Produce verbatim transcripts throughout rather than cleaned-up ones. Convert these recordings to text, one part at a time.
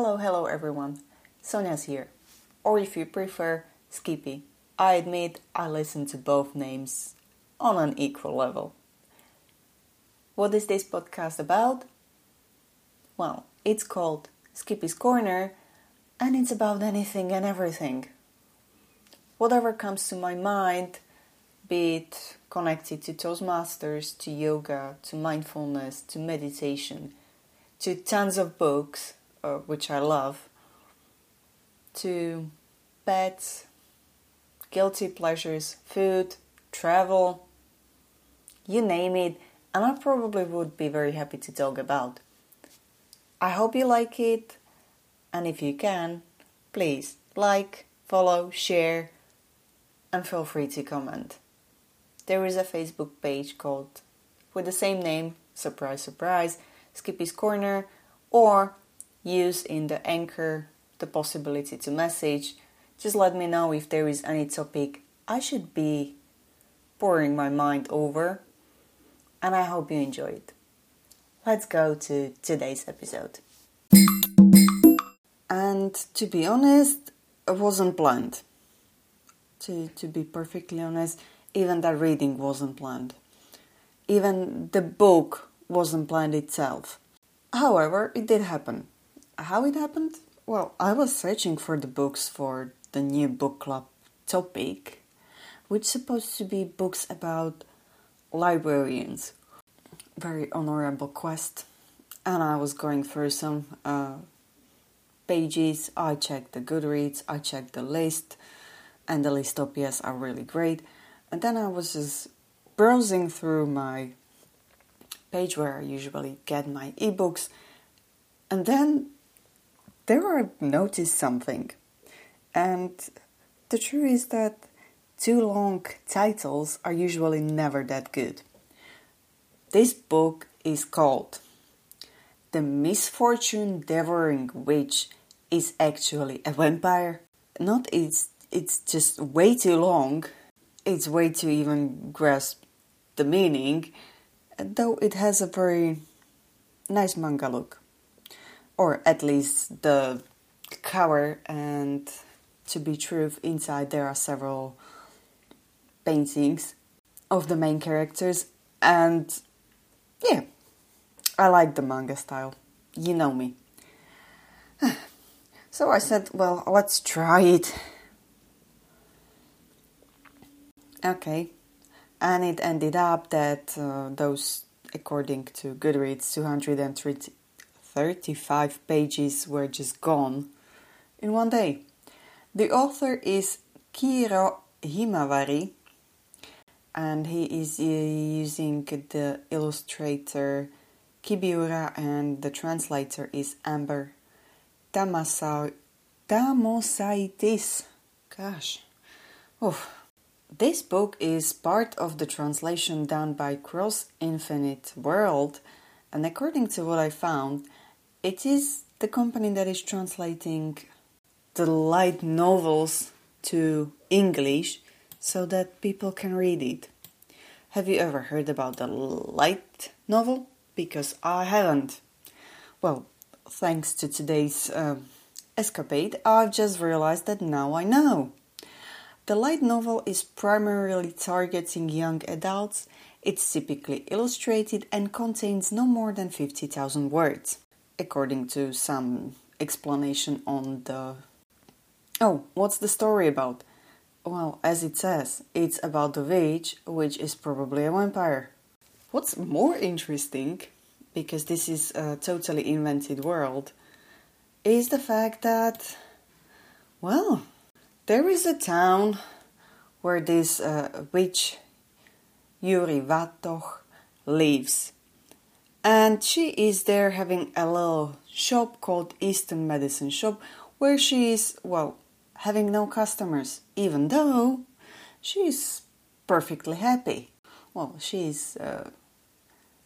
Hello, hello everyone, Sonia's here, or if you prefer, Skippy. I admit I listen to both names on an equal level. What is this podcast about? Well, it's called Skippy's Corner, and it's about anything and everything. Whatever comes to my mind, be it connected to Toastmasters, to yoga, to mindfulness, to meditation, to tons of books, Uh, which I love, to pets, guilty pleasures, food, travel, you name it, and I probably would be very happy to talk about. I hope you like it, and if you can, please like, follow, share, and feel free to comment. There is a Facebook page called, with the same name, surprise, surprise, Skippy's Corner, or use in the anchor the possibility to message. Just let me know if there is any topic I should be pouring my mind over, and I hope you enjoy it. Let's go to today's episode. And to be honest, it wasn't planned. To, to be perfectly honest, even that reading wasn't planned. Even the book wasn't planned itself. However, it did happen. How it happened? Well, I was searching for the books for the new book club topic, which is supposed to be books about librarians. Very honorable quest. And I was going through some uh, pages. I checked the Goodreads, I checked the list, and the listopias are really great. And then I was just browsing through my page where I usually get my ebooks, and then there I noticed something. And the truth is that too long titles are usually never that good. This book is called The Misfortune Devouring Witch is actually a vampire. Not it's it's just way too long. It's way to even grasp the meaning, though it has a very nice manga look. Or at least the cover, and to be true, inside there are several paintings of the main characters. And yeah, I like the manga style. You know me. So I said, well, let's try it. Okay. And it ended up that uh, those, according to Goodreads, two hundred thirty thirty-five pages were just gone in one day. The author is Kiro Himawari, and he is uh, using the illustrator Kibiura, and the translator is Amber Tamasai- Tamasaitis. Gosh. Oof. This book is part of the translation done by Cross Infinite World, and according to what I found, it is the company that is translating the light novels to English so that people can read it. Have you ever heard about the light novel? Because I haven't. Well, thanks to today's uh, escapade, I've just realized that now I know. The light novel is primarily targeting young adults. It's typically illustrated and contains no more than fifty thousand words, according to some explanation on the... Oh, what's the story about? Well, as it says, it's about the witch, which is probably a vampire. What's more interesting, because this is a totally invented world, is the fact that, well, there is a town where this uh, witch, Yuri Vatoch, lives. And she is there having a little shop called Eastern Medicine Shop, where she is, well, having no customers, even though she is perfectly happy. Well, she is uh,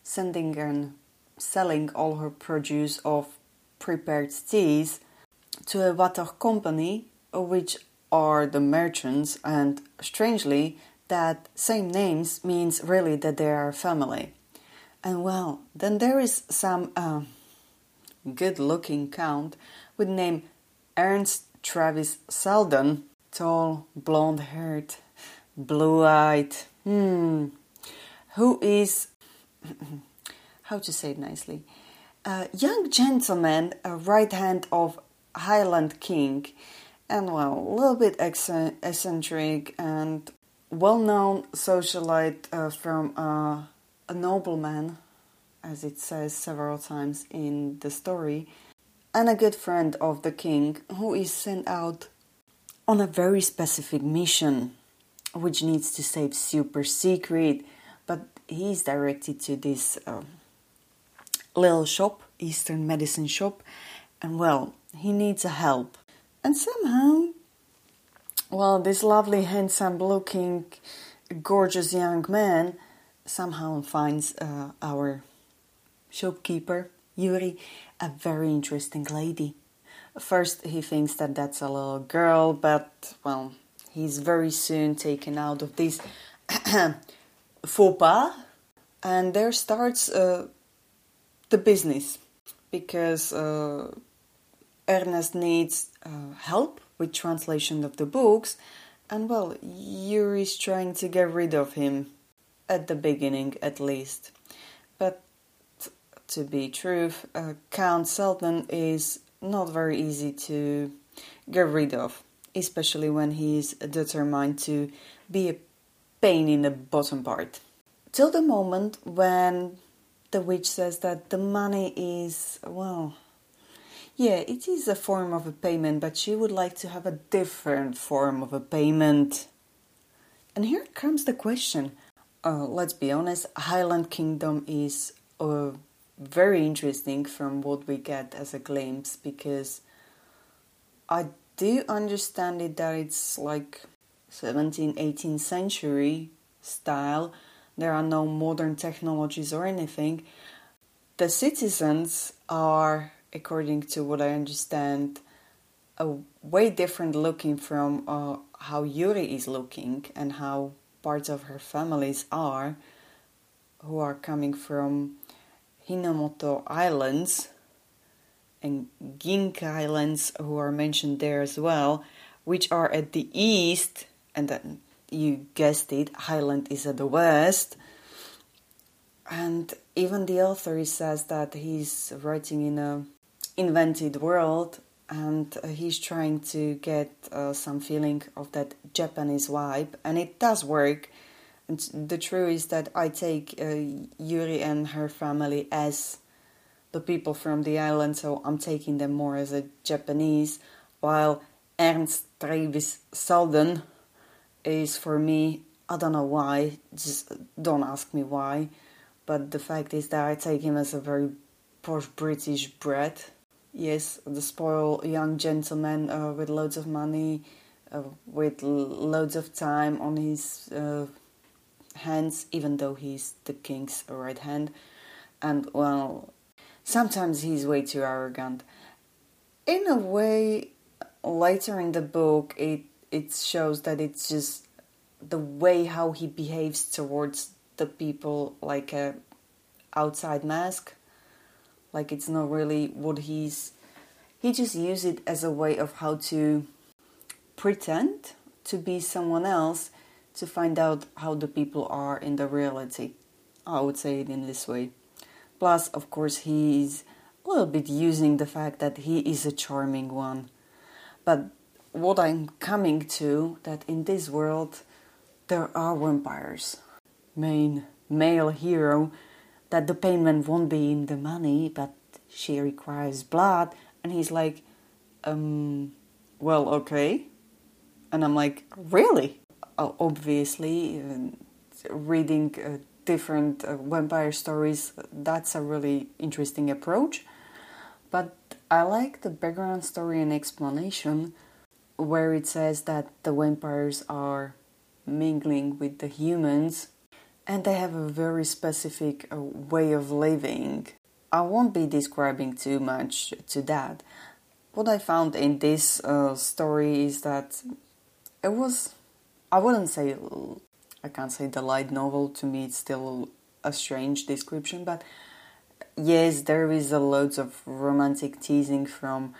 sending and selling all her produce of prepared teas to a Vatoch company, which are the merchants, and strangely that same names means really that they are family. And well, then there is some uh, good-looking count with name Ernst Travis Seldon, tall, blonde-haired, blue-eyed, hmm, who is, how to say it nicely, a young gentleman, a right hand of Highland King, and well, a little bit eccentric and well-known socialite uh, from uh, a nobleman, as it says several times in the story, and a good friend of the king who is sent out on a very specific mission, which needs to save super secret, but he's directed to this uh, little shop, Eastern Medicine Shop, and well, he needs a help. And somehow, well, this lovely, handsome-looking, gorgeous young man somehow finds uh, our shopkeeper, Yuri, a very interesting lady. First, he thinks that that's a little girl, but, well, he's very soon taken out of this faux pas. And there starts uh, the business, because uh, Ernest needs uh, help with translation of the books, and, well, Yuri's trying to get rid of him, at the beginning at least. But, to be true, uh, Count Seldon is not very easy to get rid of, especially when he is determined to be a pain in the bottom part. Till the moment when the witch says that the money is, well, yeah, it is a form of a payment, but she would like to have a different form of a payment. And here comes the question. Uh, let's be honest, Highland Kingdom is Uh, very interesting from what we get as a glimpse, because I do understand it that it's like seventeenth, eighteenth century style. There are no modern technologies or anything. The citizens are, according to what I understand, a way different looking from uh, how Yuri is looking and how parts of her families are, who are coming from Hinamoto Islands and Ginka Islands, who are mentioned there as well, which are at the east, and then you guessed it, Highland is at the west. And even the author says that he's writing in a invented world, and he's trying to get uh, some feeling of that Japanese vibe, and it does work. And the truth is that I take uh, Yuri and her family as the people from the island, so I'm taking them more as a Japanese, while Ernst Travis Seldon is for me, I don't know why, just don't ask me why, but the fact is that I take him as a very posh British brat. Yes, the spoiled young gentleman uh, with loads of money, uh, with l- loads of time on his Uh, hands, even though he's the king's right hand, and well, sometimes he's way too arrogant. In a way, later in the book, it it shows that it's just the way how he behaves towards the people, like a outside mask. Like it's not really what he's. He just uses it as a way of how to pretend to be someone else, to find out how the people are in the reality. I would say it in this way. Plus, of course, he is a little bit using the fact that he is a charming one. But what I'm coming to, that in this world, there are vampires. Main male hero, that the payment won't be in the money, but she requires blood. And he's like, um, well, okay. And I'm like, really? Obviously, uh, reading uh, different uh, vampire stories, that's a really interesting approach. But I like the background story and explanation where it says that the vampires are mingling with the humans and they have a very specific uh, way of living. I won't be describing too much to that. What I found in this uh, story is that it was, I wouldn't say, I can't say the light novel, to me it's still a strange description, but yes, there is a loads of romantic teasing from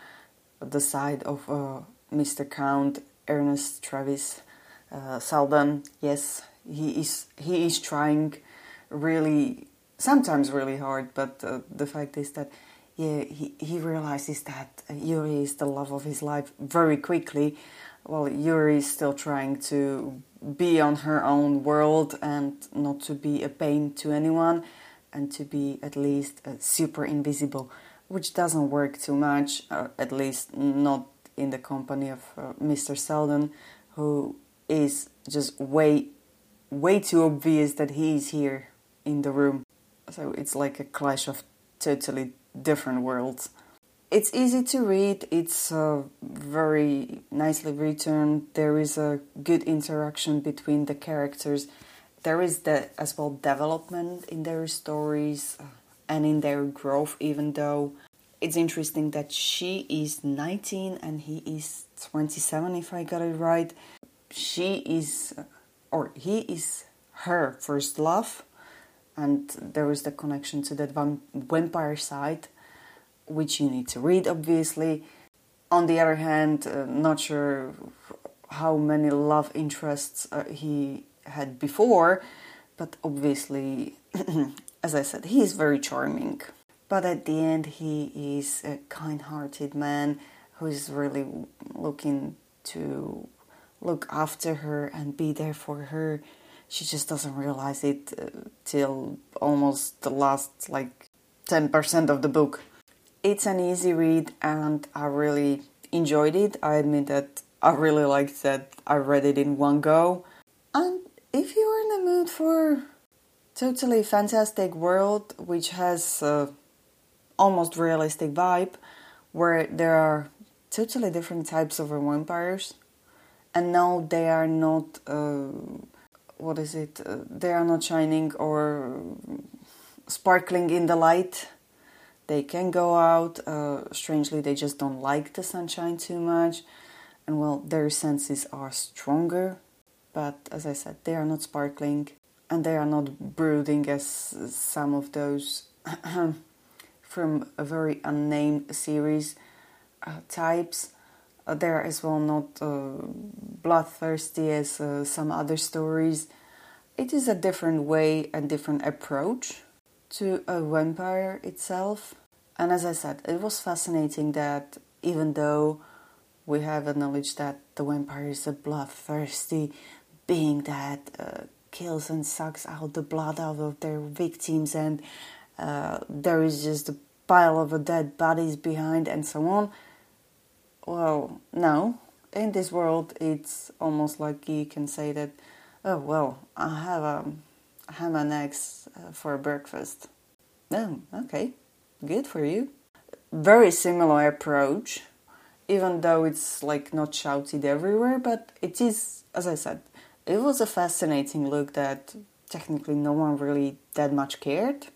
the side of uh, Mister Count Ernst Travis uh, Seldon. Yes, he is he is trying really, sometimes really hard, but uh, the fact is that yeah, he, he realizes that Yuri is the love of his life very quickly, while Yuri is still trying to be on her own world and not to be a pain to anyone and to be at least uh, super invisible, which doesn't work too much, or at least not in the company of uh, Mister Seldon, who is just way, way too obvious that he is here in the room. So it's like a clash of totally different worlds. It's easy to read, it's uh, very nicely written, there is a good interaction between the characters, there is the, as well development in their stories and in their growth, even though it's interesting that she is nineteen and he is twenty-seven, if I got it right. She is, or he is her first love, and there is the connection to that vampire side, which you need to read, obviously. On the other hand, uh, not sure how many love interests uh, he had before, but obviously, as I said, he is very charming. But at the end, he is a kind-hearted man who is really looking to look after her and be there for her. She just doesn't realize it uh, till almost the last, like, ten percent of the book. It's an easy read and I really enjoyed it. I admit that I really liked that I read it in one go. And if you are in the mood for totally fantastic world, which has uh, almost realistic vibe, where there are totally different types of vampires, and no, they are not, uh, what is it, uh, they are not shining or sparkling in the light. They can go out, uh, strangely they just don't like the sunshine too much, and well, their senses are stronger, but as I said, they are not sparkling, and they are not brooding as some of those from a very unnamed series uh, types. Uh, they are as well not uh, bloodthirsty as uh, some other stories. It is a different way, a different approach to a vampire itself. And as I said, it was fascinating that even though we have a knowledge that the vampire is a bloodthirsty being that uh, kills and sucks out the blood out of their victims, and uh, there is just a pile of dead bodies behind and so on. Well, no. In this world, it's almost like you can say that, oh, well, I have a ham and eggs uh, for breakfast. Oh, okay, good for you. Very similar approach, even though it's like not shouted everywhere, but it is, as I said, it was a fascinating look that technically no one really that much cared.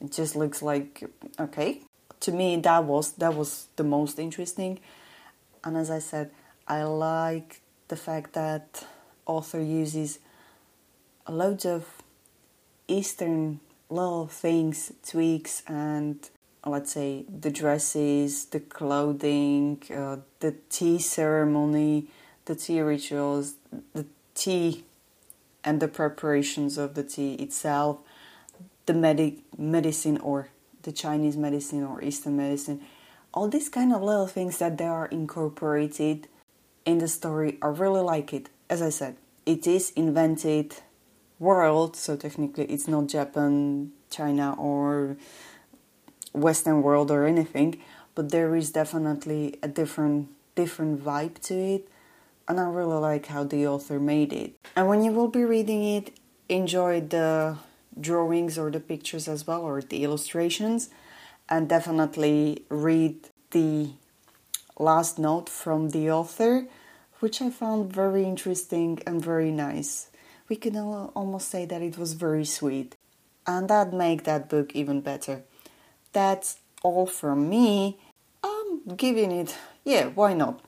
It just looks like, okay. To me, that was that was the most interesting. And as I said, I like the fact that author uses loads of Eastern little things, tweaks, and let's say the dresses, the clothing, uh, the tea ceremony, the tea rituals, the tea and the preparations of the tea itself, the medi- medicine or the Chinese medicine or Eastern medicine. All these kind of little things that they are incorporated in the story, I really like it. As I said, it is invented world, so technically it's not Japan, China or Western world or anything, but there is definitely a different different vibe to it, and I really like how the author made it. And when you will be reading it, enjoy the drawings or the pictures as well, or the illustrations, and definitely read the last note from the author, which I found very interesting and very nice. We can almost say that it was very sweet. And that made that book even better. That's all from me. I'm giving it, yeah, why not?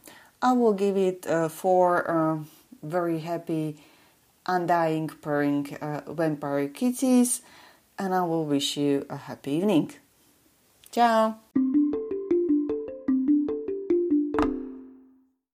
I will give it uh, four uh, very happy, undying, purring uh, vampire kitties. and I will wish you a happy evening. Ciao!